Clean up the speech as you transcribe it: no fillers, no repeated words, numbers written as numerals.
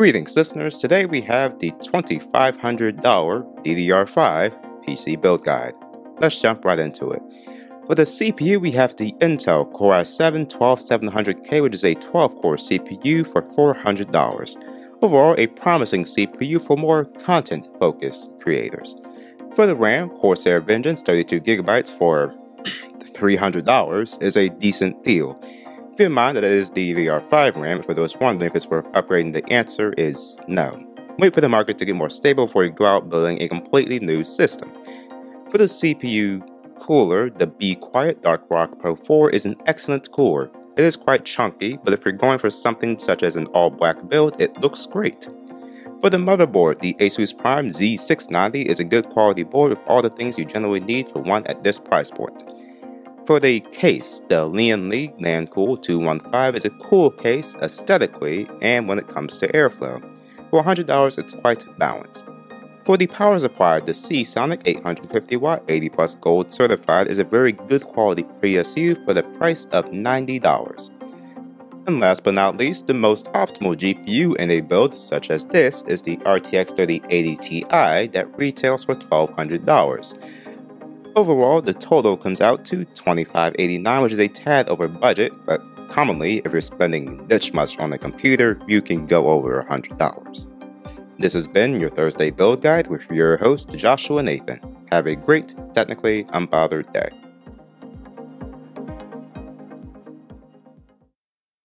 Greetings listeners, today we have the $2,500 DDR5 PC build guide. Let's jump right into it. For the CPU, we have the Intel Core i7-12700K, which is a 12-core CPU for $400. Overall, a promising CPU for more content-focused creators. For the RAM, Corsair Vengeance 32GB for $300 is a decent deal. Keep in mind that it is DDR5 RAM. For those wondering if it's worth upgrading, the answer is no. Wait for the market to get more stable before you go out building a completely new system. For the CPU cooler, the Be Quiet Dark Rock Pro 4 is an excellent cooler. It is quite chunky, but if you're going for something such as an all-black build, it looks great. For the motherboard, the ASUS Prime Z690 is a good quality board with all the things you generally need for one at this price point. For the case, the Lian Li Lancool 215 is a cool case aesthetically and when it comes to airflow. For $100, it's quite balanced. For the power supply, the Seasonic 850W 80+ Gold Certified is a very good quality PSU for the price of $90. And last but not least, the most optimal GPU in a build such as this is the RTX 3080 Ti that retails for $1,200. Overall, the total comes out to $2,589, which is a tad over budget, but commonly, if you're spending this much on a computer, you can go over $100. This has been your Thursday Build Guide with your host, Joshua Nathan. Have a great, technically unbothered day.